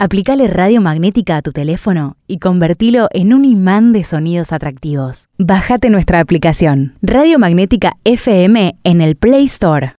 Aplicale radio magnética a tu teléfono y convertilo en un imán de sonidos atractivos. Bájate nuestra aplicación, Radio Magnética FM, en el Play Store.